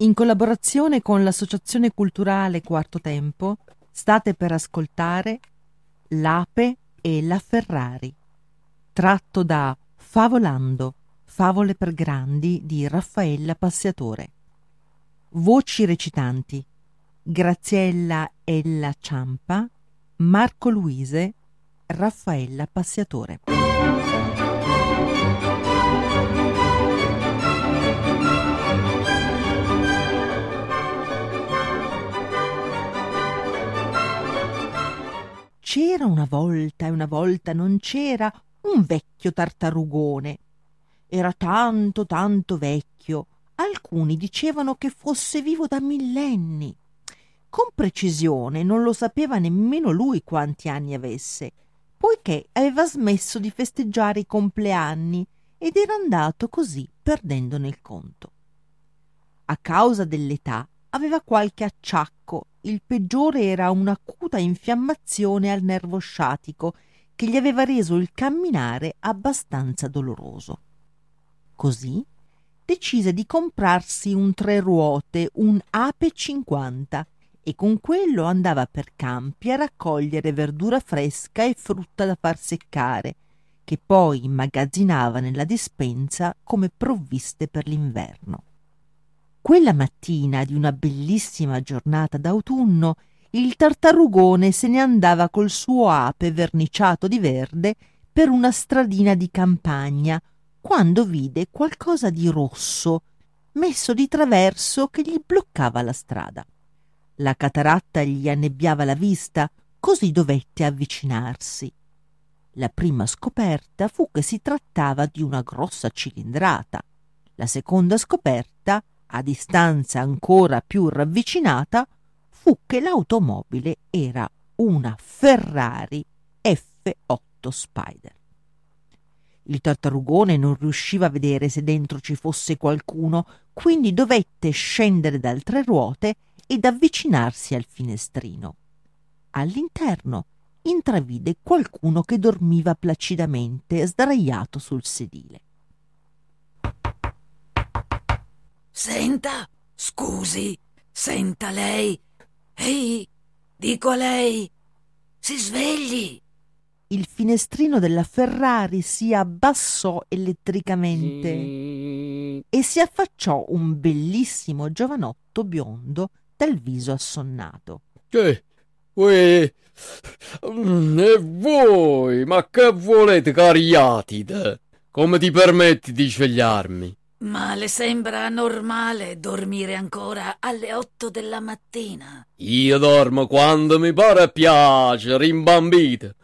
In collaborazione con l'Associazione Culturale Quarto Tempo, state per ascoltare L'Ape e la Ferrari, tratto da Favolando, favole per grandi di Raffaella Passiatore. Voci recitanti: Graziella Ella Ciampa, Marco Luise, Raffaella Passiatore. C'era una volta e una volta non c'era un vecchio tartarugone. Era tanto vecchio. Alcuni dicevano che fosse vivo da millenni. Con precisione non lo sapeva nemmeno lui quanti anni avesse, poiché aveva smesso di festeggiare i compleanni ed era andato così perdendone il conto. A causa dell'età aveva qualche acciacco. Il peggiore era un'acuta infiammazione al nervo sciatico che gli aveva reso il camminare abbastanza doloroso. Così decise di comprarsi un tre ruote, un Ape 50, e con quello andava per campi a raccogliere verdura fresca e frutta da far seccare, che poi immagazzinava nella dispensa come provviste per l'inverno. Quella mattina di una bellissima giornata d'autunno il tartarugone se ne andava col suo ape verniciato di verde per una stradina di campagna quando vide qualcosa di rosso messo di traverso che gli bloccava la strada. La cataratta gli annebbiava la vista, così dovette avvicinarsi. La prima scoperta fu che si trattava di una grossa cilindrata. La seconda scoperta, a distanza ancora più ravvicinata, fu che l'automobile era una Ferrari F8 Spider. Il tartarugone non riusciva a vedere se dentro ci fosse qualcuno, quindi dovette scendere dal tre ruote ed avvicinarsi al finestrino. All'interno intravide qualcuno che dormiva placidamente sdraiato sul sedile. «Senta, scusi, senta lei. Ehi, dico a lei, si svegli!» Il finestrino della Ferrari si abbassò elettricamente e si affacciò un bellissimo giovanotto biondo dal viso assonnato. «E voi, ma che volete, cari iatide? Come ti permetti di svegliarmi?» «Ma le sembra normale dormire ancora alle 8 della mattina?» «Io dormo quando mi pare e piace, rimbambite.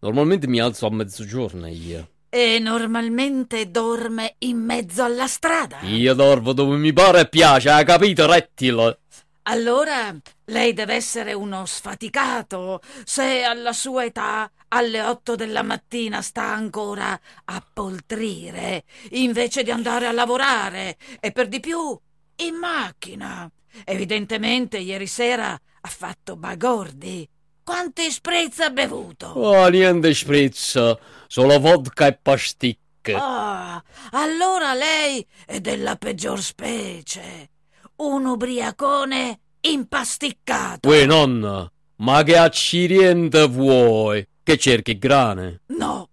Normalmente mi alzo a mezzogiorno io.» «E normalmente dorme in mezzo alla strada?» «Io dormo dove mi pare e piace, hai capito, rettile?» «Allora lei deve essere uno sfaticato se alla sua età alle 8 della mattina sta ancora a poltrire invece di andare a lavorare, e per di più in macchina. Evidentemente ieri sera ha fatto bagordi. Quanti spritz ha bevuto?» «Oh, niente spritz, solo vodka e pasticche.» «Ah, allora lei è della peggior specie, un ubriacone impasticcato.» «Uè, nonna, ma che accidente vuoi? Che cerchi grane?» «No,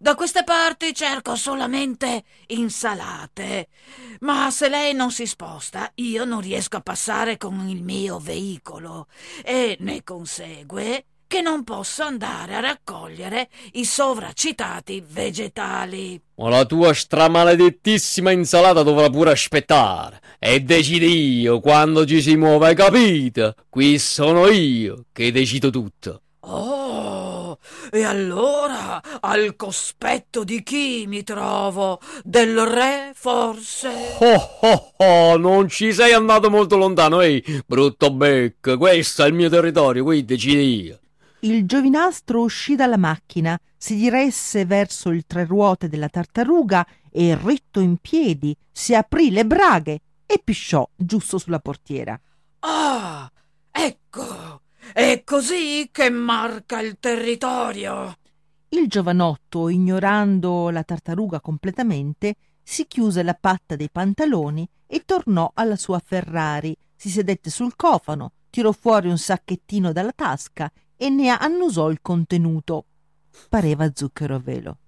da queste parti cerco solamente insalate. Ma se lei non si sposta, io non riesco a passare con il mio veicolo e ne consegue che non posso andare a raccogliere i sovracitati vegetali.» «Ma la tua stramaledettissima insalata dovrà pure aspettare, e decido io quando ci si muove, capito? Qui sono io che decido tutto.» «Oh, E allora al cospetto di chi mi trovo? Del re, forse? Oh, oh, oh, non ci sei andato molto lontano, ehi, brutto becco, questo è il mio territorio, qui decidi io. Il giovinastro uscì dalla macchina, si diresse verso il tre ruote della tartaruga e, ritto in piedi, si aprì le braghe e pisciò giusto sulla portiera. Ah, ecco, è così che marca il territorio. Il giovanotto, ignorando la tartaruga completamente, si chiuse la patta dei pantaloni e tornò alla sua Ferrari, si sedette sul cofano, tirò fuori un sacchettino dalla tasca e ne annusò il contenuto. Pareva zucchero a velo.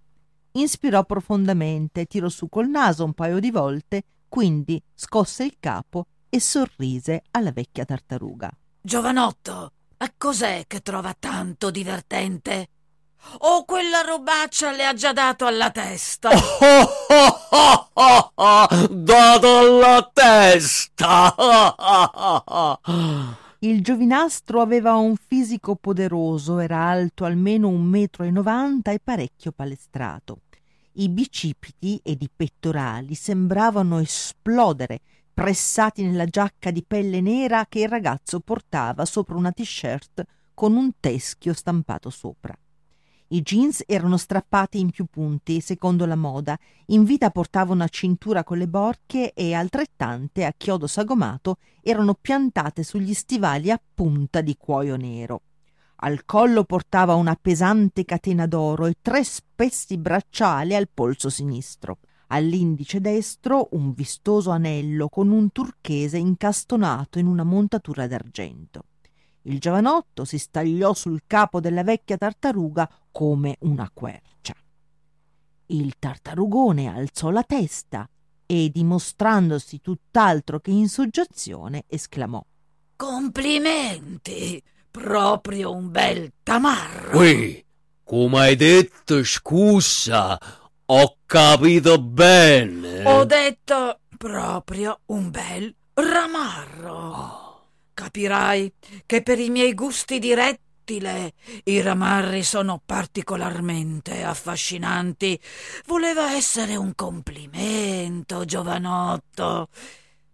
Inspirò profondamente, tirò su col naso un paio di volte, quindi scosse il capo e sorrise alla vecchia tartaruga. Giovanotto, ma cos'è che trova tanto divertente? Oh, quella robaccia le ha già dato alla testa. Oh, oh, oh, oh, oh, dato alla testa. Oh, oh, oh, oh. Il giovinastro aveva un fisico poderoso, era alto almeno 1,90 m e parecchio palestrato. I bicipiti ed i pettorali sembravano esplodere, pressati nella giacca di pelle nera che il ragazzo portava sopra una t-shirt con un teschio stampato sopra. I jeans erano strappati in più punti, secondo la moda. In vita portava una cintura con le borchie e altrettante, a chiodo sagomato, erano piantate sugli stivali a punta di cuoio nero. Al collo portava una pesante catena d'oro e 3 spessi bracciali al polso sinistro. All'indice destro un vistoso anello con un turchese incastonato in una montatura d'argento. Il giovanotto si stagliò sul capo della vecchia tartaruga come una quercia. Il tartarugone alzò la testa e, dimostrandosi tutt'altro che in soggezione, esclamò: complimenti, proprio un bel tamarro. Qui, come hai detto, scusa, ho capito bene. Ho detto proprio un bel ramarro. Oh. Capirai che per i miei gusti di rettile i ramarri sono particolarmente affascinanti. Voleva essere un complimento, giovanotto.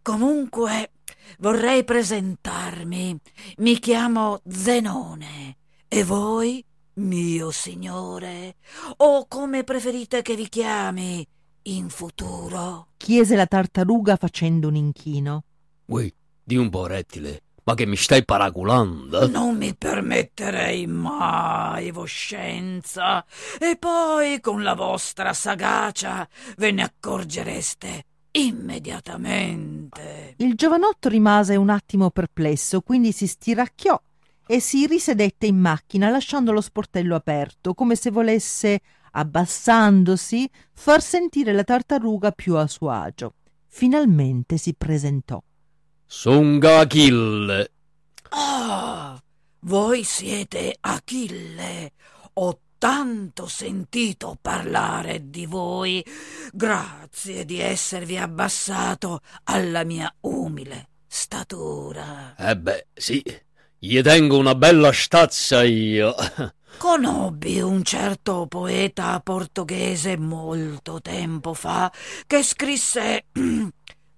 Comunque, vorrei presentarmi. Mi chiamo Zenone. E voi, mio signore? O come preferite che vi chiami in futuro? Chiese la tartaruga facendo un inchino. Uè, di un po', rettile. Ma che mi stai paraculando? Non mi permetterei mai, voscenza. E poi, con la vostra sagacia, ve ne accorgereste immediatamente. Il giovanotto rimase un attimo perplesso, quindi si stiracchiò e si risedette in macchina, lasciando lo sportello aperto, come se volesse, abbassandosi, far sentire la tartaruga più a suo agio. Finalmente si presentò. Songa Achille. Ah, voi siete Achille. Ho tanto sentito parlare di voi. Grazie di esservi abbassato alla mia umile statura. Eh beh, sì, gli tengo una bella stazza io. Conobbi un certo poeta portoghese molto tempo fa che scrisse...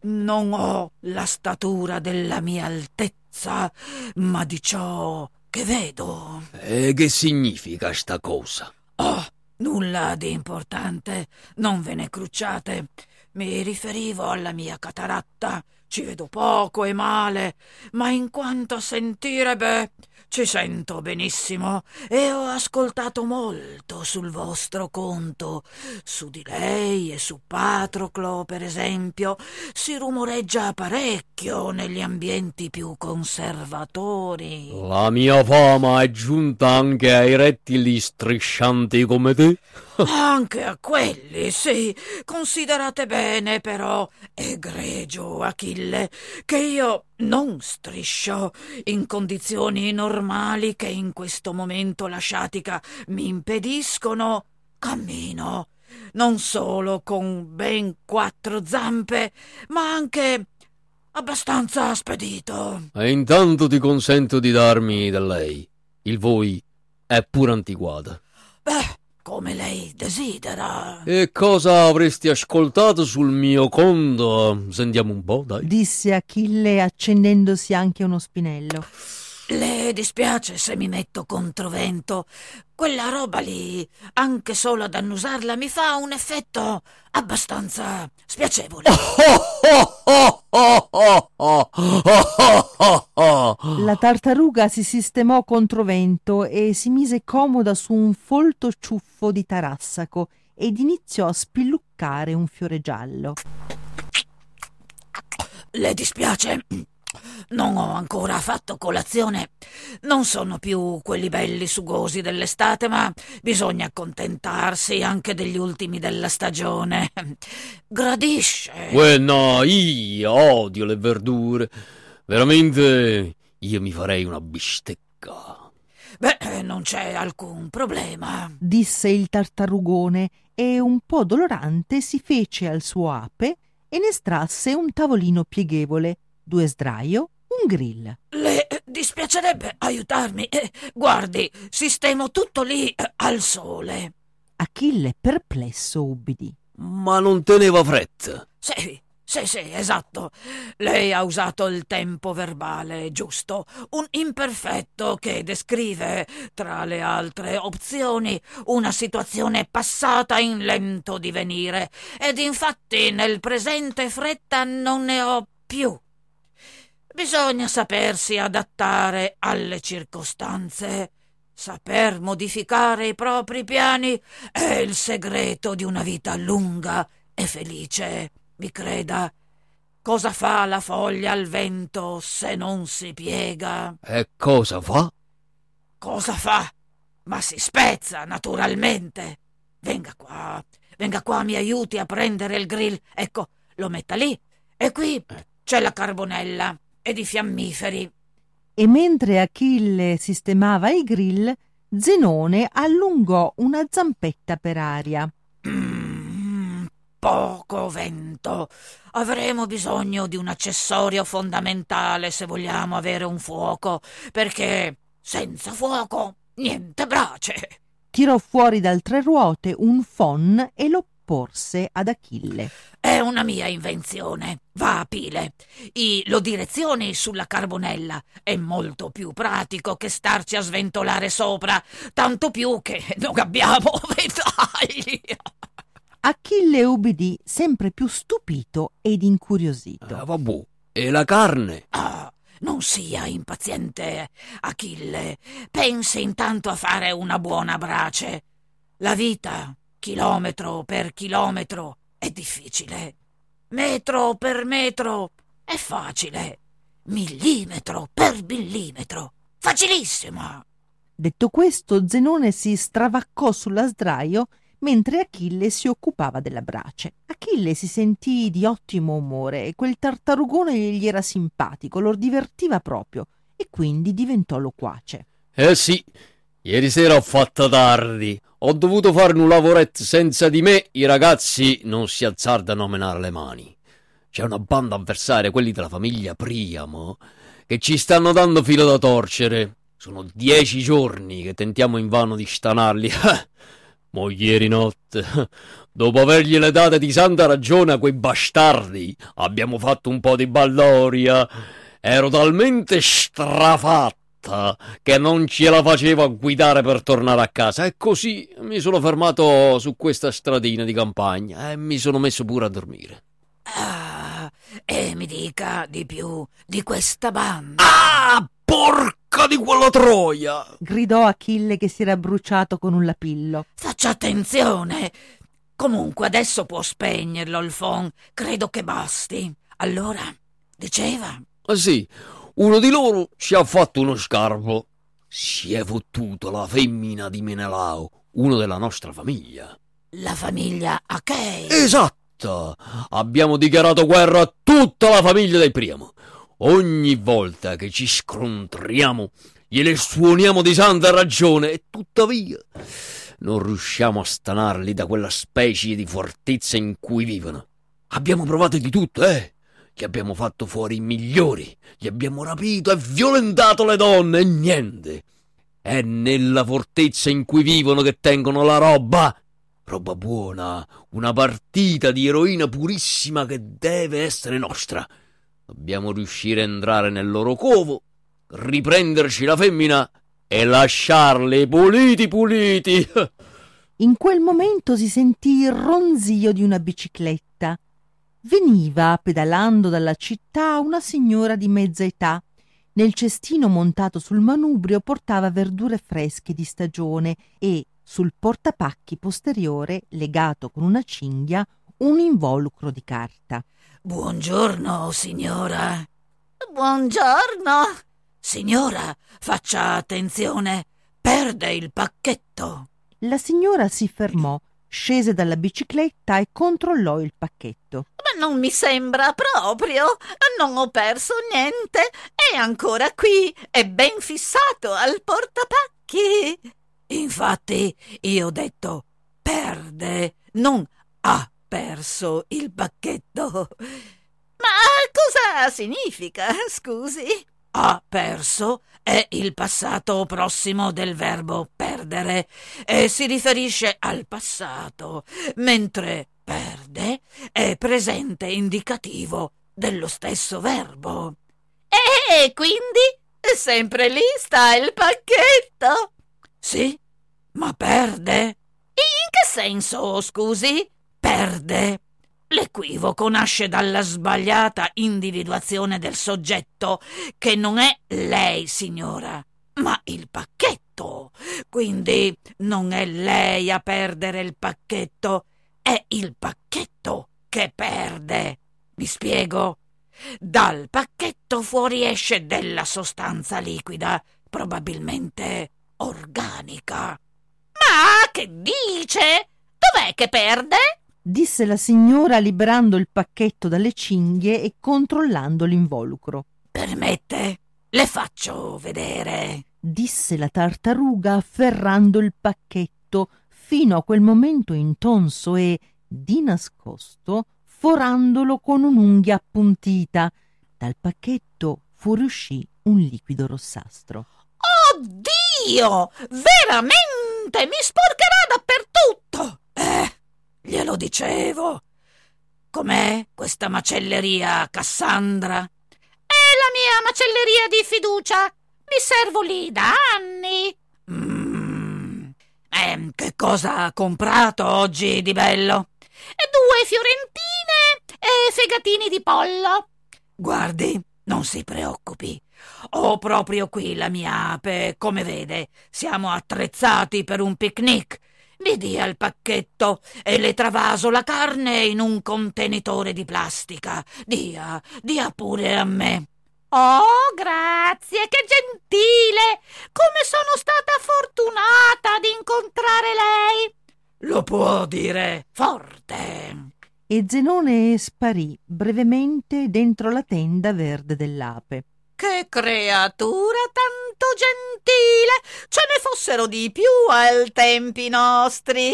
Non ho la statura della mia altezza, ma di ciò che vedo. E che significa sta cosa? Oh, nulla di importante, non ve ne crucciate. Mi riferivo alla mia cataratta. Ci vedo poco e male, ma in quanto a sentire, beh, ci sento benissimo e ho ascoltato molto sul vostro conto. Su di lei e su Patroclo, per esempio, si rumoreggia parecchio negli ambienti più conservatori. La mia fama è giunta anche ai rettili striscianti come te? Anche a quelli, sì. Considerate bene, però, egregio Achille, che io non striscio in condizioni normali che in questo momento la sciatica mi impediscono. Cammino non solo con ben 4 zampe, ma anche abbastanza spedito. E intanto ti consento di darmi da lei. Il voi è pur antiquata. Beh, come lei desidera. E cosa avresti ascoltato sul mio conto? Sentiamo un po', dai. Disse Achille accendendosi anche uno spinello. Le dispiace se mi metto controvento. Quella roba lì, anche solo ad annusarla, mi fa un effetto abbastanza spiacevole. La tartaruga si sistemò controvento e si mise comoda su un folto ciuffo di tarassaco ed iniziò a spilluccare un fiore giallo. Le dispiace? Non ho ancora fatto colazione. Non sono più quelli belli sugosi dell'estate, ma bisogna accontentarsi anche degli ultimi della stagione. Gradisce? No, io odio le verdure. Veramente io mi farei una bistecca. Beh, non c'è alcun problema, disse il tartarugone e un po' dolorante si fece al suo ape e ne estrasse un tavolino pieghevole, 2 sdraio, un grill. Le dispiacerebbe aiutarmi? Guardi, sistemo tutto lì al sole. Achille, perplesso, ubbidì. Ma non teneva fretta. Sì, esatto. Lei ha usato il tempo verbale giusto, un imperfetto che descrive, tra le altre opzioni, una situazione passata in lento divenire. Ed infatti nel presente fretta non ne ho più. Bisogna sapersi adattare alle circostanze. Saper modificare i propri piani è il segreto di una vita lunga e felice, mi creda. Cosa fa la foglia al vento se non si piega? E cosa fa? Cosa fa? Ma si spezza, naturalmente. Venga qua, mi aiuti a prendere il grill. Ecco, lo metta lì. E qui c'è la carbonella. E di fiammiferi. E mentre Achille sistemava il grill, Zenone allungò una zampetta per aria. Poco vento. Avremo bisogno di un accessorio fondamentale se vogliamo avere un fuoco, perché senza fuoco niente brace. Tirò fuori dal tre ruote un fon e lo porse ad Achille. È una mia invenzione, va a pile. Lo direzioni sulla carbonella. È molto più pratico che starci a sventolare sopra, tanto più che non abbiamo vetagli. Achille ubbidì, sempre più stupito ed incuriosito. Vabbù, e la carne? Non sia impaziente, Achille. Pensi intanto a fare una buona brace. La vita, chilometro per chilometro, è difficile. Metro per metro è facile. Millimetro per millimetro, facilissimo. Detto questo, Zenone si stravaccò sulla sdraio mentre Achille si occupava della brace. Achille si sentì di ottimo umore e quel tartarugone gli era simpatico, lo divertiva proprio e quindi diventò loquace. Sì. Ieri sera ho fatto tardi, ho dovuto fare un lavoretto, senza di me i ragazzi non si azzardano a menare le mani. C'è una banda avversaria, quelli della famiglia Priamo, che ci stanno dando filo da torcere. Sono 10 giorni che tentiamo invano di stanarli. Mo ieri notte, dopo avergli le date di santa ragione a quei bastardi, abbiamo fatto un po' di baldoria. Ero talmente strafatto che non ce la facevo a guidare per tornare a casa e così mi sono fermato su questa stradina di campagna e mi sono messo pure a dormire. E mi dica di più di questa banda. Porca di quella troia! Gridò Achille, che si era bruciato con un lapillo. Faccia attenzione. Comunque adesso può spegnerlo il phon, credo che basti. Allora, diceva? Sì. Uno di loro ci ha fatto uno scarpo. Si è fottuto la femmina di Menelao, uno della nostra famiglia. La famiglia Achei? Esatto! Abbiamo dichiarato guerra a tutta la famiglia dei Priamo. Ogni volta che ci scontriamo, gliele suoniamo di santa ragione e tuttavia non riusciamo a stanarli da quella specie di fortezza in cui vivono. Abbiamo provato di tutto, Gli abbiamo fatto fuori i migliori, gli abbiamo rapito e violentato le donne e niente. È nella fortezza in cui vivono che tengono la roba buona, una partita di eroina purissima che deve essere nostra. Dobbiamo riuscire a entrare nel loro covo, riprenderci la femmina e lasciarli puliti. In quel momento si sentì il ronzio di una bicicletta. Veniva pedalando dalla città una signora di mezza età. Nel cestino montato sul manubrio portava verdure fresche di stagione e sul portapacchi posteriore, legato con una cinghia, un involucro di carta. «Buongiorno, signora!» «Buongiorno!» «Signora, faccia attenzione! Perde il pacchetto!» La signora si fermò, scese dalla bicicletta e controllò il pacchetto. «Ma non mi sembra proprio! Non ho perso niente! È ancora qui! È ben fissato al portapacchi!» «Infatti, io ho detto, perde, non ha perso il pacchetto.» «Ma cosa significa, scusi?» «Ha perso è il passato prossimo del verbo perdere e si riferisce al passato, mentre perde è presente indicativo dello stesso verbo.» «E quindi sempre lì sta il pacchetto?» «Sì, ma perde.» «In che senso, scusi?» «Perde. L'equivoco nasce dalla sbagliata individuazione del soggetto, che non è lei, signora, ma il pacchetto. Quindi non è lei a perdere il pacchetto, è il pacchetto che perde. Mi spiego? Dal pacchetto fuoriesce della sostanza liquida, probabilmente organica.» «Ma che dice? Dov'è che perde?» disse la signora, liberando il pacchetto dalle cinghie e controllando l'involucro. «Permette, le faccio vedere», disse la tartaruga, afferrando il pacchetto fino a quel momento intonso e, di nascosto, forandolo con un'unghia appuntita. Dal pacchetto fuoriuscì un liquido rossastro. «Oddio! Io veramente mi sporcherà dappertutto.» Glielo dicevo. Com'è questa macelleria, Cassandra?» «È la mia macelleria di fiducia. Mi servo lì da anni.» Che cosa ha comprato oggi di bello?» «Due fiorentine e fegatini di pollo.» «Guardi, non si preoccupi. Ho proprio qui la mia ape, come vede. Siamo attrezzati per un picnic. Mi dia il pacchetto e le travaso la carne in un contenitore di plastica. Dia pure a me.» «Oh, grazie, che gentile! Come sono stata fortunata ad incontrare lei!» «Lo può dire forte.» E Zenone sparì brevemente dentro la tenda verde dell'ape. «Che creatura tanto gentile! Ce ne fossero di più ai tempi nostri!»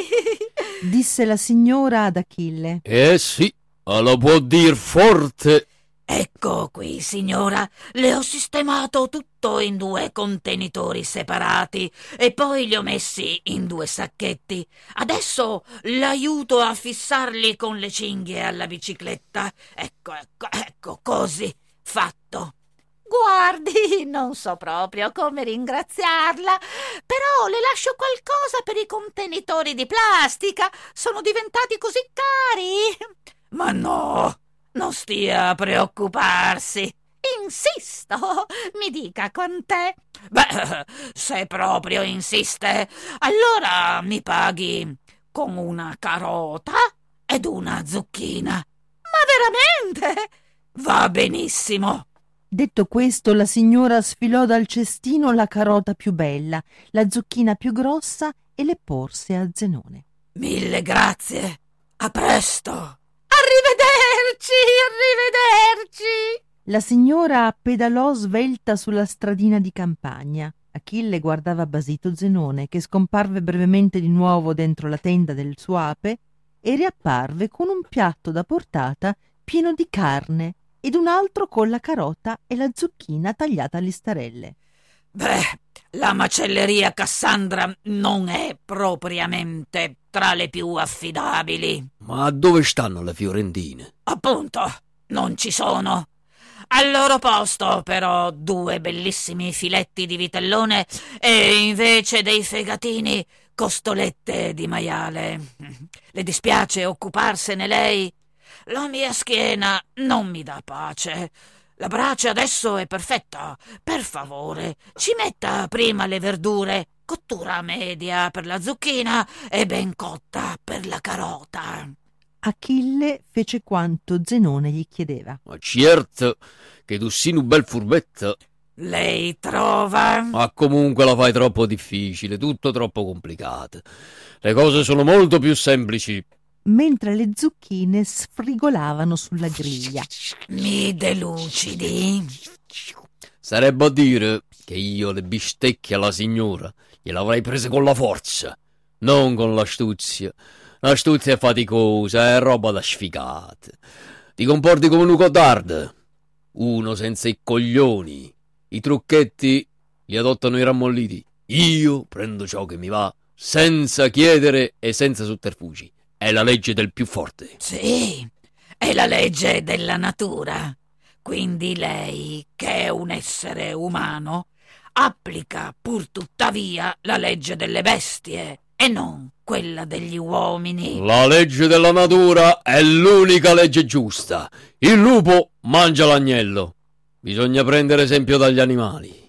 disse la signora ad Achille. Sì, lo può dir forte.» «Ecco qui, signora, le ho sistemato tutto in due contenitori separati e poi li ho messi in due sacchetti. Adesso l'aiuto a fissarli con le cinghie alla bicicletta. Ecco, così, fatto.» «Guardi, non so proprio come ringraziarla, però le lascio qualcosa per i contenitori di plastica. Sono diventati così cari.» «Ma no, non stia a preoccuparsi.» «Insisto, mi dica quant'è.» «Beh, se proprio insiste, allora mi paghi con una carota ed una zucchina.» «Ma veramente?» «Va benissimo.» Detto questo, la signora sfilò dal cestino la carota più bella, la zucchina più grossa e le porse a Zenone. «Mille grazie. A presto.» Arrivederci. La signora pedalò svelta sulla stradina di campagna. Achille guardava basito Zenone, che scomparve brevemente di nuovo dentro la tenda del suo ape e riapparve con un piatto da portata pieno di carne ed un altro con la carota e la zucchina tagliata a listarelle. «Beh, La macelleria Cassandra non è propriamente tra le più affidabili. Ma dove stanno le fiorentine? Appunto, non ci sono. Al loro posto, però, due bellissimi filetti di vitellone e invece dei fegatini costolette di maiale. Le dispiace occuparsene lei? La mia schiena non mi dà pace. La brace adesso è perfetta. Per favore, ci metta prima le verdure. Cottura media per la zucchina e ben cotta per la carota. Achille fece quanto Zenone gli chiedeva. Ma certo, che tu sei un bel furbetto. Lei trova? Ma comunque la fai troppo difficile, tutto troppo complicato. Le cose sono molto più semplici. Mentre le zucchine sfrigolavano sulla griglia. Mi delucidi? Sarebbe a dire che io le bistecche alla signora gliel'avrei prese con la forza, non con l'astuzia. L'astuzia è faticosa, è roba da sfigate. Ti comporti come un codardo, uno senza i coglioni. I trucchetti li adottano i rammolliti. Io prendo ciò che mi va, senza chiedere e senza sotterfugi. È la legge del più forte. Sì, è la legge della natura. Quindi lei, che è un essere umano, applica pur tuttavia la legge delle bestie e non quella degli uomini. La legge della natura è l'unica legge giusta. Il lupo mangia l'agnello. Bisogna prendere esempio dagli animali.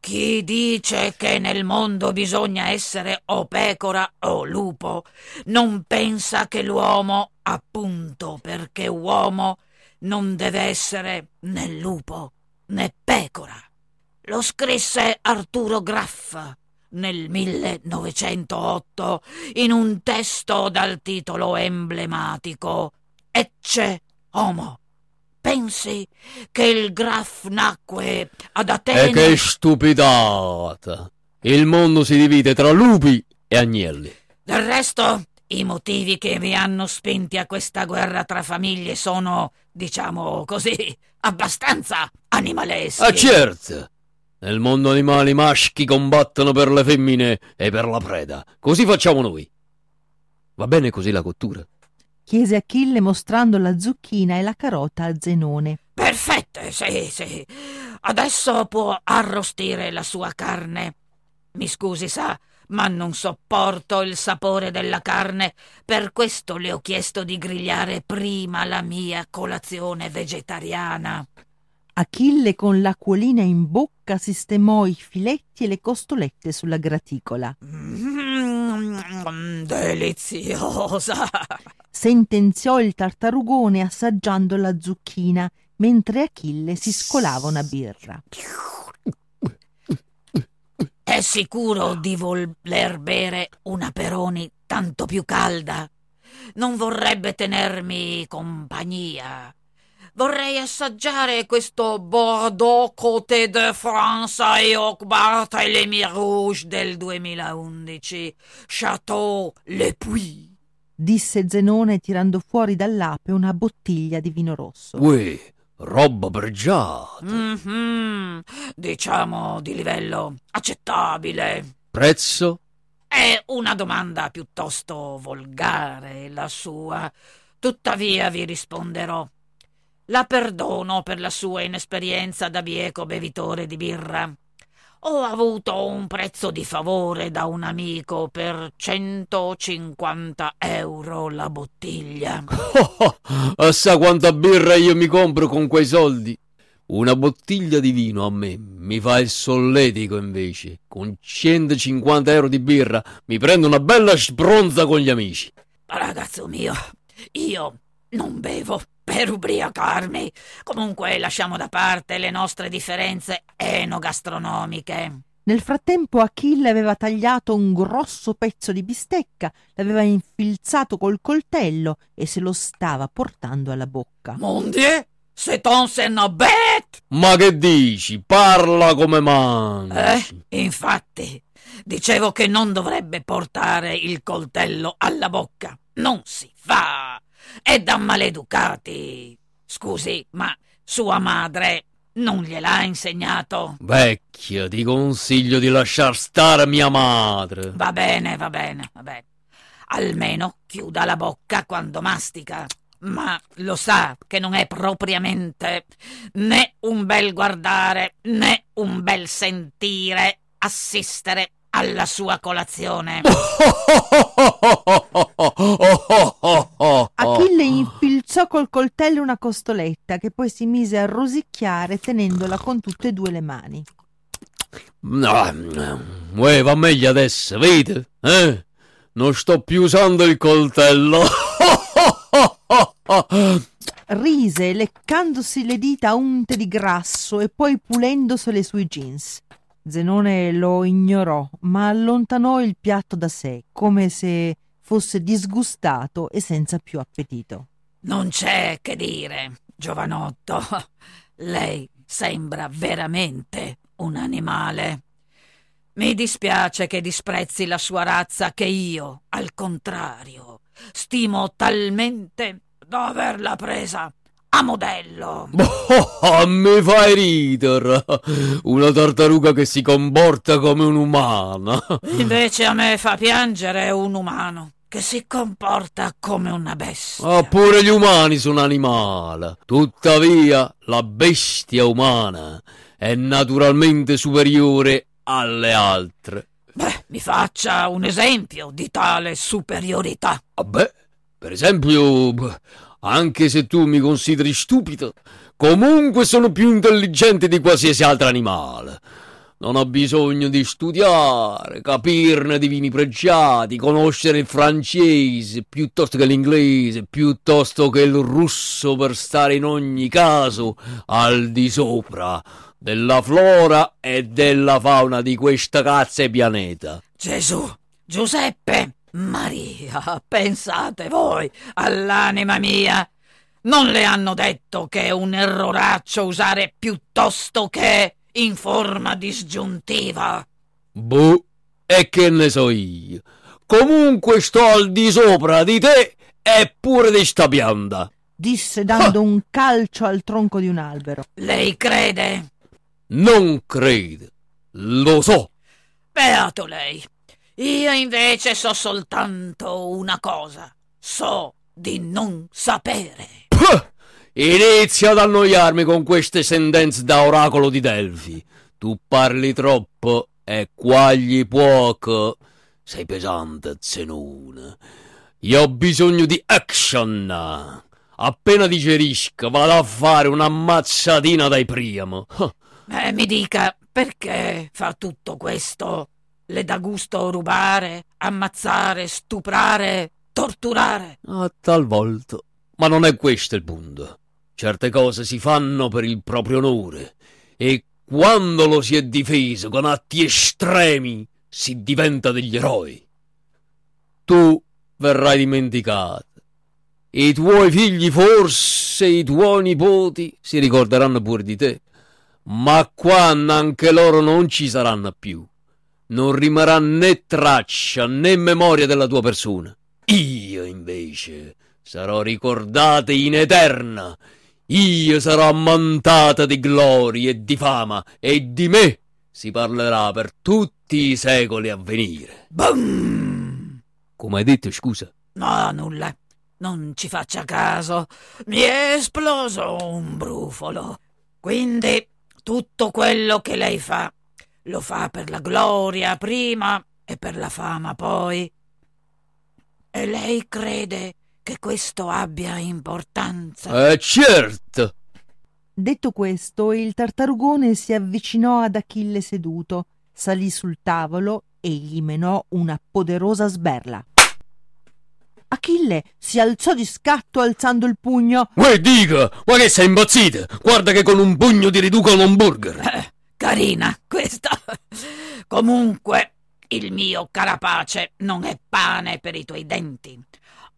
Chi dice che nel mondo bisogna essere o pecora o lupo, non pensa che l'uomo, appunto perché uomo, non deve essere né lupo né pecora. Lo scrisse Arturo Graffa nel 1908 in un testo dal titolo emblematico Ecce Homo. Pensi che il Graf nacque ad Atene? E che stupidata! Il mondo si divide tra lupi e agnelli. Del resto, i motivi che vi hanno spinti a questa guerra tra famiglie sono, diciamo così, abbastanza animaleschi. Ah, certo! Nel mondo animale i maschi combattono per le femmine e per la preda. Così facciamo noi. Va bene così la cottura? Chiese Achille mostrando la zucchina e la carota a Zenone. Perfette, sì, sì. Adesso può arrostire la sua carne. Mi scusi, sa, ma non sopporto il sapore della carne. Per questo le ho chiesto di grigliare prima la mia colazione vegetariana. Achille con l'acquolina in bocca sistemò i filetti e le costolette sulla graticola. Deliziosa! Sentenziò il tartarugone assaggiando la zucchina, mentre Achille si scolava una birra. È sicuro di voler bere una Peroni tanto più calda? Non vorrebbe tenermi compagnia. Vorrei assaggiare questo Bordeaux Côté de France et Ockbart les Mirouge del 2011, Chateau Le Puy. Disse Zenone tirando fuori dall'ape una bottiglia di vino rosso. Uè, roba pregiata. Diciamo di livello accettabile. Prezzo? È una domanda piuttosto volgare la sua. Tuttavia vi risponderò. La perdono per la sua inesperienza da bieco bevitore di birra. Ho avuto un prezzo di favore da un amico per 150 euro la bottiglia. Sa quanta birra io mi compro con quei soldi? Una bottiglia di vino a me mi fa il solletico invece. Con 150 euro di birra mi prendo una bella sbronza con gli amici. Ragazzo mio, io non bevo per ubriacarmi. Comunque lasciamo da parte le nostre differenze enogastronomiche. Nel frattempo Achille aveva tagliato un grosso pezzo di bistecca, l'aveva infilzato col coltello e se lo stava portando alla bocca. Mon Dieu, c'est un bête! Ma che dici? Parla come mangi. Infatti, dicevo che non dovrebbe portare il coltello alla bocca. Non si fa. È da maleducati. Scusi, ma sua madre Non gliel'ha insegnato? Vecchia, ti consiglio di lasciar stare mia madre. Va bene. Almeno chiuda la bocca quando mastica. Ma lo sa che non è propriamente né un bel guardare né un bel sentire assistere alla sua colazione. Achille infilzò col coltello una costoletta che poi si mise a rosicchiare tenendola con tutte e due le mani. No, va meglio adesso, vedi? Non sto più usando il coltello. Rise leccandosi le dita unte di grasso e poi pulendosi le sui jeans. Zenone lo ignorò, ma allontanò il piatto da sé, come se fosse disgustato e senza più appetito. Non c'è che dire, giovanotto. Lei sembra veramente un animale. Mi dispiace che disprezzi la sua razza, che io, al contrario, stimo talmente da averla presa a modello. Mi fai ridere. Una tartaruga che si comporta come un umano. Invece a me fa piangere un umano che si comporta come una bestia. Oppure gli umani sono animali. Tuttavia la bestia umana è naturalmente superiore alle altre. Mi faccia un esempio di tale superiorità. Per esempio, anche se tu mi consideri stupido, comunque sono più intelligente di qualsiasi altro animale. Non ho bisogno di studiare, capirne di vini pregiati, conoscere il francese piuttosto che l'inglese, piuttosto che il russo, per stare in ogni caso al di sopra della flora e della fauna di questa cazzo e pianeta. Gesù, Giuseppe, Maria, pensate voi all'anima mia. Non le hanno detto che è un erroraccio usare piuttosto che in forma disgiuntiva? E che ne so io. Comunque sto al di sopra di te e pure di sta pianta, disse dando un calcio al tronco di un albero. Lei crede? Non crede, lo so. Beato lei. Io invece so soltanto una cosa. So di non sapere. Inizia ad annoiarmi con queste sentenze da oracolo di Delfi. Tu parli troppo e quagli poco. Sei pesante, Zenone. Io ho bisogno di action. Appena digerisco vado a fare un'ammazzatina dai primo. Mi dica, perché fa tutto questo? Le dà gusto rubare, ammazzare, stuprare, torturare? A tal volta. Ma non è questo il punto. Certe cose si fanno per il proprio onore e quando lo si è difeso con atti estremi si diventa degli eroi. Tu verrai dimenticato. I tuoi figli, forse i tuoi nipoti, si ricorderanno pure di te. Ma quando anche loro non ci saranno più, non rimarrà né traccia né memoria della tua persona. Io invece sarò ricordata in eterna. Io sarò ammantata di gloria e di fama, e di me si parlerà per tutti i secoli a venire. Bum! Come hai detto, scusa? No, nulla. Non ci faccia caso. Mi è esploso un brufolo. Quindi tutto quello che lei fa lo fa per la gloria prima e per la fama poi. E lei crede che questo abbia importanza? Certo! Detto questo, il tartarugone si avvicinò ad Achille seduto, salì sul tavolo e gli menò una poderosa sberla. Achille si alzò di scatto alzando il pugno. Uè, dica! Ma che sei impazzita? Guarda che con un pugno ti riduco un hamburger! Carina questa. Comunque il mio carapace non è pane per i tuoi denti.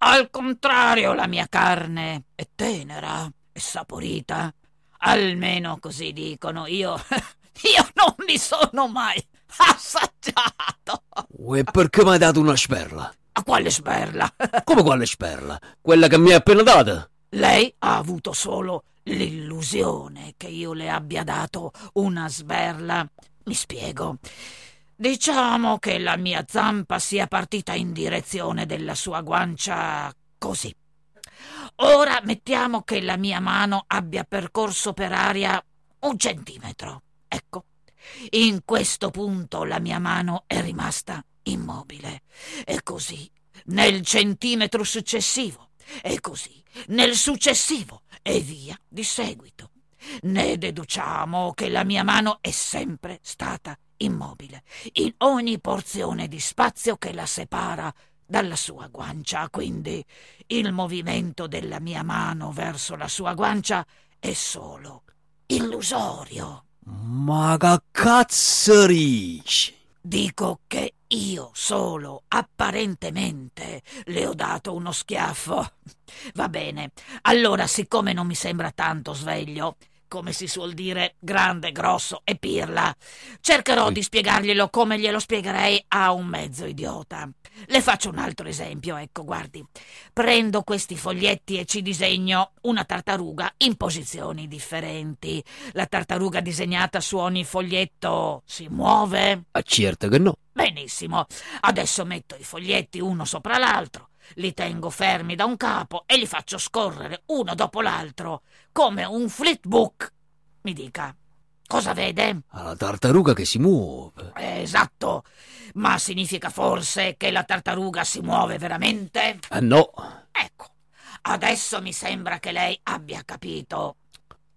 Al contrario, la mia carne è tenera e saporita. Almeno così dicono. Io non mi sono mai assaggiato. E perché mi hai dato una sberla? A quale sberla? Come quale sberla? Quella che mi hai appena data. Lei ha avuto solo l'illusione che io le abbia dato una sberla. Mi spiego. Diciamo che la mia zampa sia partita in direzione della sua guancia, così. Ora mettiamo che la mia mano abbia percorso per aria 1 centimetro. Ecco, in questo punto la mia mano è rimasta immobile. E così nel centimetro successivo, e così nel successivo, e via di seguito. Ne deduciamo che la mia mano è sempre stata immobile, in ogni porzione di spazio che la separa dalla sua guancia. Quindi il movimento della mia mano verso la sua guancia è solo illusorio. Ma che cazzo dici? Dico che io solo, apparentemente, le ho dato uno schiaffo. Va bene, allora, siccome non mi sembra tanto sveglio, come si suol dire, grande, grosso e pirla, cercherò di spiegarglielo come glielo spiegherei a un mezzo idiota. Le faccio un altro esempio, ecco, guardi. Prendo questi foglietti e ci disegno una tartaruga in posizioni differenti. La tartaruga disegnata su ogni foglietto si muove? Certo che no. Benissimo. Adesso metto i foglietti uno sopra l'altro, li tengo fermi da un capo e li faccio scorrere uno dopo l'altro, come un flipbook. Mi dica, cosa vede? La tartaruga che si muove. Esatto, ma significa forse che la tartaruga si muove veramente? No. Ecco, adesso mi sembra che lei abbia capito.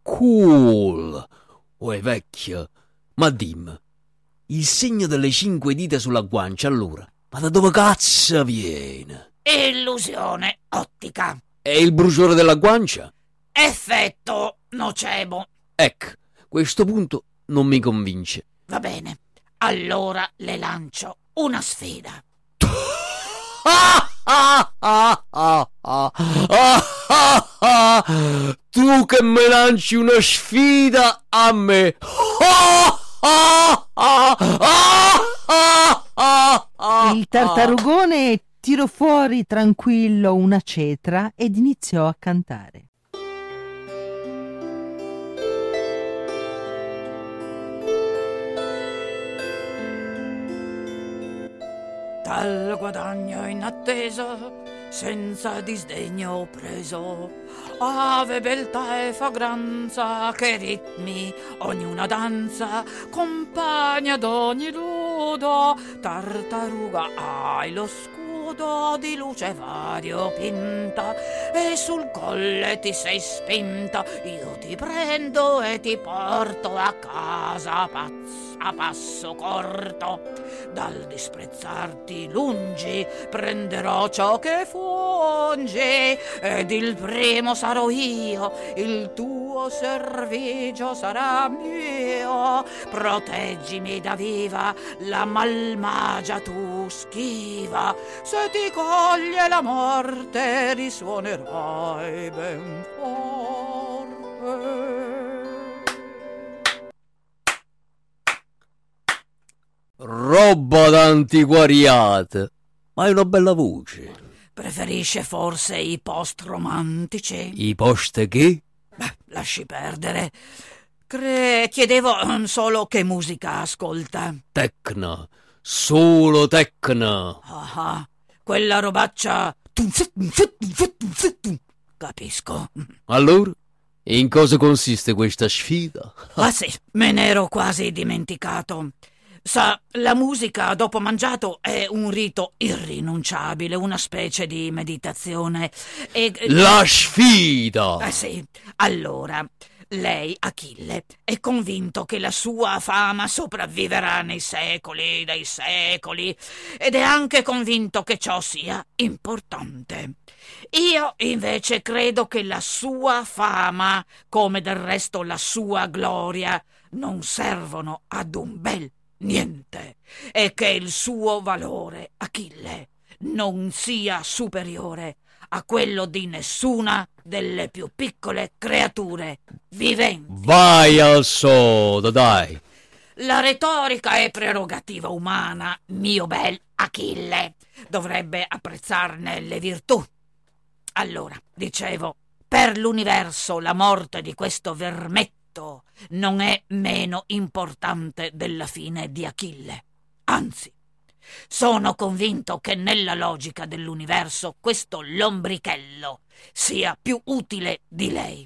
Cool. Oh, è vecchia. Ma dimmi, il segno delle 5 dita sulla guancia, allora, ma da dove cazzo viene? Illusione ottica. E il bruciore della guancia? Effetto nocebo. Ecco, questo punto non mi convince. Va bene, allora le lancio una sfida. Tu che mi lanci una sfida a me? Il tartarugone tirò fuori tranquillo una cetra ed iniziò a cantare. Dal guadagno in attesa, senza disdegno preso, ave beltà e fragranza, che ritmi ognuna danza, compagna d'ogni ludo, tartaruga hai lo scudo di luce variopinta, e sul colle ti sei spinta, io ti prendo e ti porto a casa a passo corto. Dal disprezzarti lungi prenderò ciò che fungi, ed il primo sarò io, il tuo servigio sarà mio. Proteggimi da viva la malmagia tu schiva, se ti coglie la morte risuonerai ben forte. Roba d'antiquariato, ma hai una bella voce. Preferisce forse i post romantici? I post che? Beh, lasci perdere. Chiedevo solo che musica ascolta. Tecno. Solo tecno. Ah, quella robaccia. Capisco. Allora, in cosa consiste questa sfida? Ah sì, me ne ero quasi dimenticato. Sa, la musica dopo mangiato è un rito irrinunciabile, una specie di meditazione. E la sfida! Ah sì, allora, lei, Achille, è convinto che la sua fama sopravviverà nei secoli dei secoli, ed è anche convinto che ciò sia importante. Io invece credo che la sua fama, come del resto la sua gloria, non servono ad un bel niente, e che il suo valore, Achille, non sia superiore a quello di nessuna delle più piccole creature viventi. Vai al sodo, dai. La retorica è prerogativa umana, mio bel Achille. Dovrebbe apprezzarne le virtù. Allora, dicevo, Per l'universo la morte di questo vermetto non è meno importante della fine di Achille. Anzi, sono convinto che nella logica dell'universo questo lombrichello sia più utile di lei.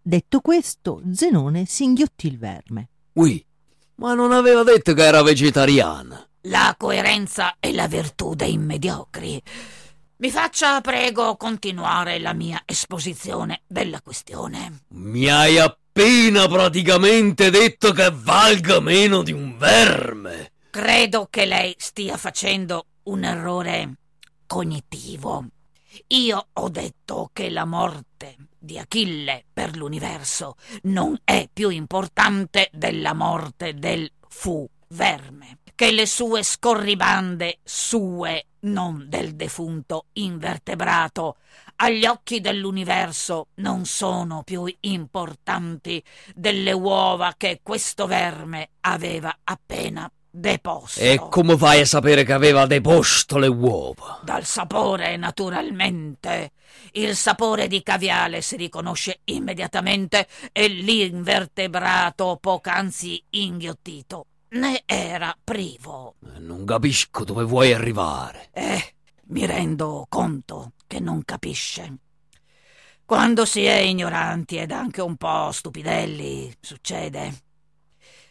Detto questo, Zenone si inghiottì il verme. Ui, ma non aveva detto che era vegetariana? La coerenza è la virtù dei mediocri. Mi faccia, prego, continuare la mia esposizione della questione. Mi hai appena praticamente detto che valga meno di un verme. Credo che lei stia facendo un errore cognitivo. Io ho detto che la morte di Achille per l'universo non è più importante della morte del fu verme, che le sue scorribande sue, non del defunto invertebrato, agli occhi dell'universo non sono più importanti delle uova che questo verme aveva appena deposto. E come fai a sapere che aveva deposto le uova? Dal sapore, naturalmente. Il sapore di caviale si riconosce immediatamente e l'invertebrato poc'anzi inghiottito ne era privo. Non capisco dove vuoi arrivare. Mi rendo conto che non capisce. Quando si è ignoranti ed anche un po' stupidelli, succede.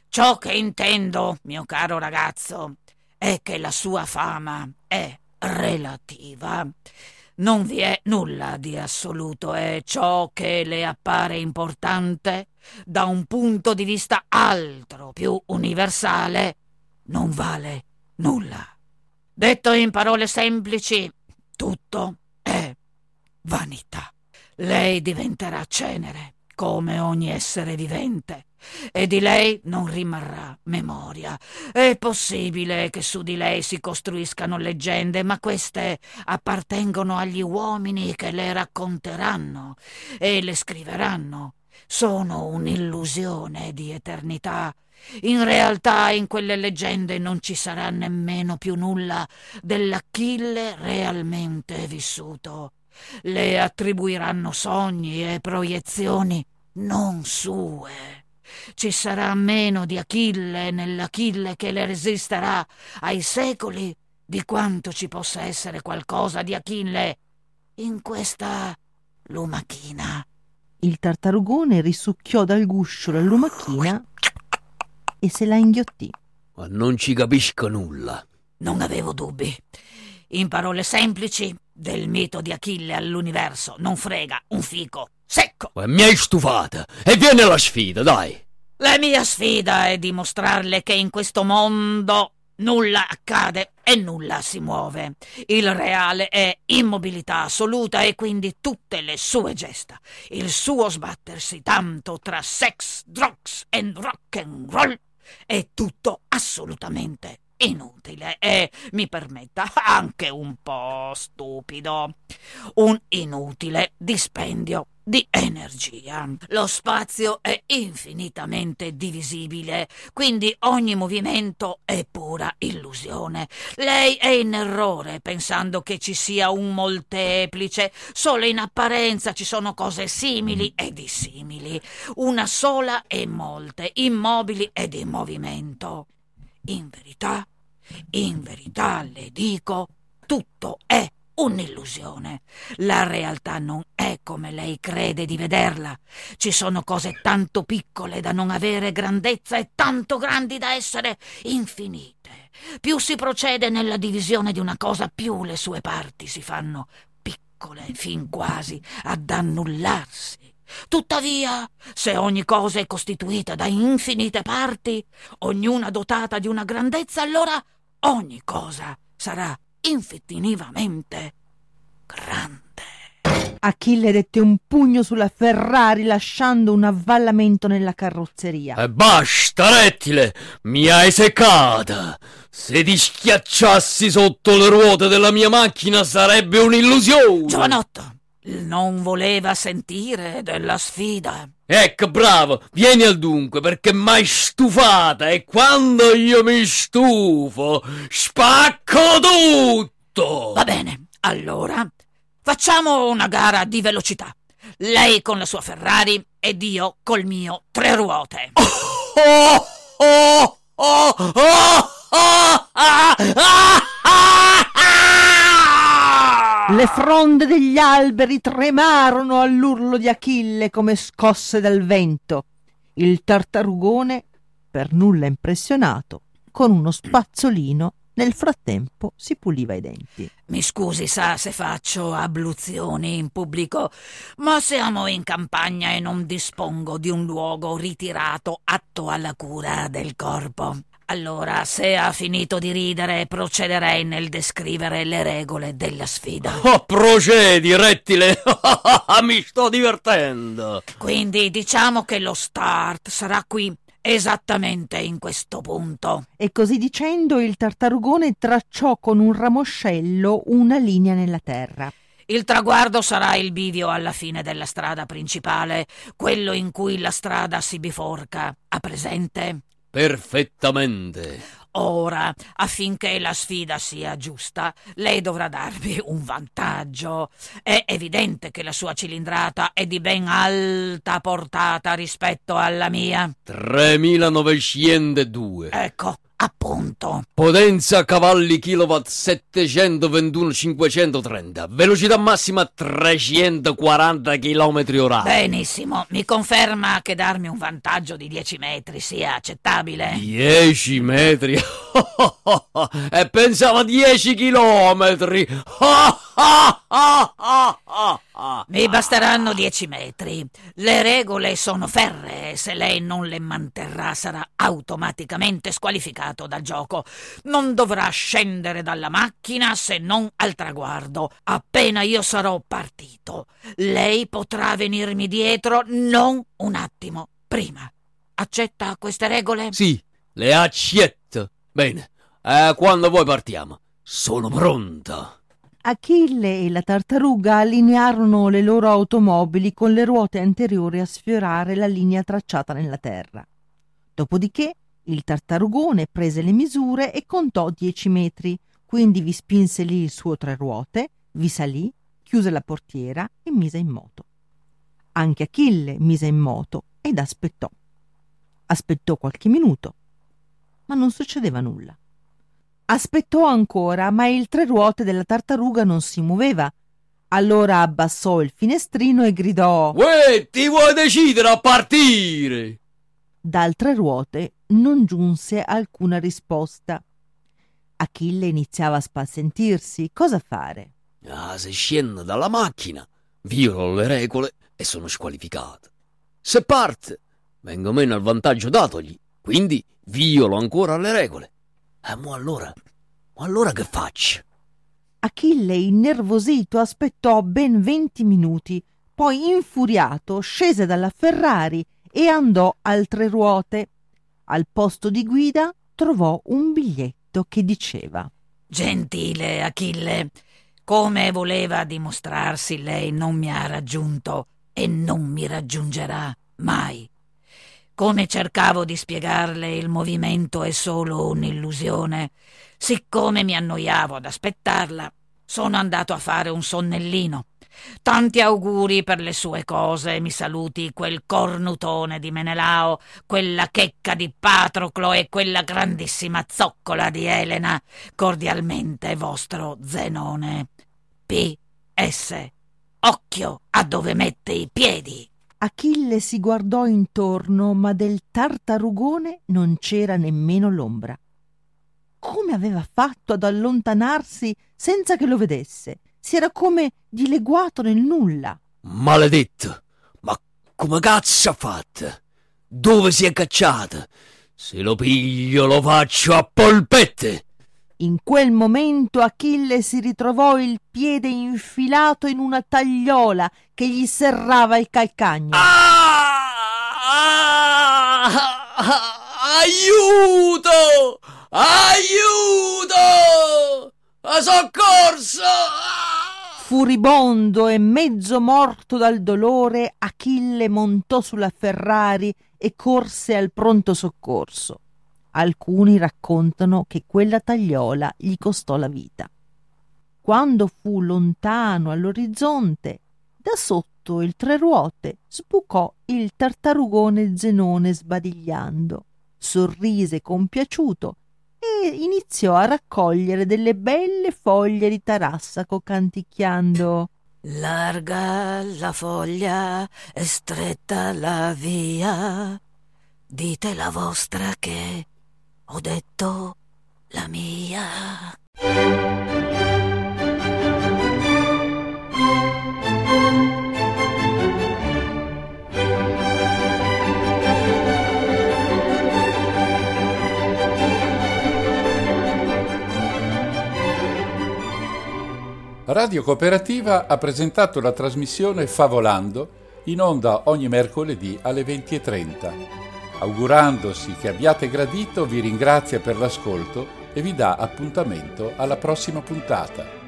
Ciò che intendo, mio caro ragazzo, è che la sua fama è relativa. Non vi è nulla di assoluto, è ciò che le appare importante da un punto di vista altro, più universale, non vale nulla. Detto in parole semplici, tutto è vanità. Lei diventerà cenere, come ogni essere vivente, e di lei non rimarrà memoria. È possibile che su di lei si costruiscano leggende, ma queste appartengono agli uomini che le racconteranno e le scriveranno. Sono un'illusione di eternità. In realtà in quelle leggende non ci sarà nemmeno più nulla dell'Achille realmente vissuto. Le attribuiranno sogni e proiezioni non sue. Ci sarà meno di Achille nell'Achille che le resisterà ai secoli di quanto ci possa essere qualcosa di Achille in questa lumachina. Il tartarugone risucchiò dal guscio la lumachina e se la inghiottì. Ma non ci capisco nulla. Non avevo dubbi. In parole semplici, del mito di Achille all'universo non frega un fico secco. Mi hai stufata e viene la sfida, dai. La mia sfida è dimostrarle che in questo mondo nulla accade e nulla si muove. Il reale è immobilità assoluta e quindi tutte le sue gesta, il suo sbattersi tanto tra sex, drugs and rock and roll è tutto assolutamente inutile e, mi permetta, anche un po' stupido. Un inutile dispendio di energia. Lo spazio è infinitamente divisibile, quindi ogni movimento è pura illusione. Lei è in errore pensando che ci sia un molteplice. Solo in apparenza ci sono cose simili e dissimili. Una sola e molte, immobili ed in movimento. In verità le dico, tutto è un'illusione. La realtà non è come lei crede di vederla. Ci sono cose tanto piccole da non avere grandezza e tanto grandi da essere infinite. Più si procede nella divisione di una cosa, più le sue parti si fanno piccole, fin quasi ad annullarsi. Tuttavia, se ogni cosa è costituita da infinite parti, ognuna dotata di una grandezza, allora ogni cosa sarà infinitivamente grande. Achille dette un pugno sulla Ferrari, lasciando un avvallamento nella carrozzeria. E basta, rettile, mi hai seccata. Se ti schiacciassi sotto le ruote della mia macchina sarebbe un'illusione. Giovanotto non voleva sentire della sfida. Ecco, bravo, vieni al dunque, perché m'hai stufata e quando io mi stufo spacco tutto. Va bene, Allora, facciamo una gara di velocità. Lei con la sua Ferrari ed io col mio tre ruote. Le fronde degli alberi tremarono all'urlo di Achille come scosse dal vento. Il tartarugone, per nulla impressionato, con uno spazzolino nel frattempo si puliva i denti. Mi scusi, sa, se faccio abluzioni in pubblico, ma siamo in campagna e non dispongo di un luogo ritirato atto alla cura del corpo. Allora, se ha finito di ridere, procederei nel descrivere le regole della sfida. Oh, procedi, rettile! Mi sto divertendo! Quindi diciamo che lo start sarà qui. Esattamente in questo punto. E così dicendo il tartarugone tracciò con un ramoscello una linea nella terra. Il traguardo sarà il bivio alla fine della strada principale, quello in cui la strada si biforca. Ha presente? Perfettamente. Ora, affinché la sfida sia giusta, lei dovrà darmi un vantaggio. È evidente che la sua cilindrata è di ben alta portata rispetto alla mia. 3902. Ecco, appunto. Potenza cavalli kilowatt 721-530. Velocità massima 340 km/h. Benissimo, mi conferma che darmi un vantaggio di 10 metri sia accettabile? 10 metri? E pensavo 10 chilometri! Mi basteranno 10 metri. Le regole sono ferree. Se lei non le manterrà sarà automaticamente squalificato dal gioco. Non dovrà scendere dalla macchina se non al traguardo. Appena io sarò partito, lei potrà venirmi dietro non un attimo prima. Accetta queste regole? Sì, le accetto. Bene, quando vuoi partiamo. Sono pronta. Achille e la tartaruga allinearono le loro automobili con le ruote anteriori a sfiorare la linea tracciata nella terra. Dopodiché il tartarugone prese le misure e contò 10 metri, quindi vi spinse lì il suo tre ruote, vi salì, chiuse la portiera e mise in moto. Anche Achille mise in moto ed aspettò. Aspettò qualche minuto, ma non succedeva nulla. Aspettò ancora, ma il tre ruote della tartaruga non si muoveva. Allora abbassò il finestrino e gridò: «Uè, ti vuoi decidere a partire?» Dal tre ruote non giunse alcuna risposta. Achille iniziava a spazientirsi. Cosa fare? Se scendo dalla macchina, violo le regole e sono squalificato. Se parte, vengo meno al vantaggio datogli, quindi violo ancora le regole. Ma allora che faccio? Achille, innervosito, aspettò ben 20 minuti, poi infuriato scese dalla Ferrari e andò al tre ruote. Al posto di guida trovò un biglietto che diceva: «Gentile Achille, come voleva dimostrarsi, lei non mi ha raggiunto e non mi raggiungerà mai. Come cercavo di spiegarle, il movimento è solo un'illusione. Siccome mi annoiavo ad aspettarla, sono andato a fare un sonnellino. Tanti auguri per le sue cose, mi saluti quel cornutone di Menelao, quella checca di Patroclo e quella grandissima zoccola di Elena. Cordialmente vostro Zenone. P.S. Occhio a dove mette i piedi». Achille si guardò intorno, ma del tartarugone non c'era nemmeno l'ombra. Come aveva fatto ad allontanarsi senza che lo vedesse? Si era come dileguato nel nulla. Maledetto! Ma come cazzo ha fatto? Dove si è cacciata? Se lo piglio lo faccio a polpette! In quel momento Achille si ritrovò il piede infilato in una tagliola che gli serrava il calcagno. Aiuto! Aiuto! Soccorso! Furibondo e mezzo morto dal dolore, Achille montò sulla Ferrari e corse al pronto soccorso. Alcuni raccontano che quella tagliola gli costò la vita. Quando fu lontano all'orizzonte, da sotto il tre ruote sbucò il tartarugone Zenone sbadigliando, sorrise compiaciuto e iniziò a raccogliere delle belle foglie di tarassaco canticchiando: «Larga la foglia e stretta la via, dite la vostra che ho detto la mia». Radio Cooperativa ha presentato la trasmissione Favolando, in onda ogni mercoledì alle 20:30. Augurandosi che abbiate gradito, vi ringrazia per l'ascolto e vi dà appuntamento alla prossima puntata.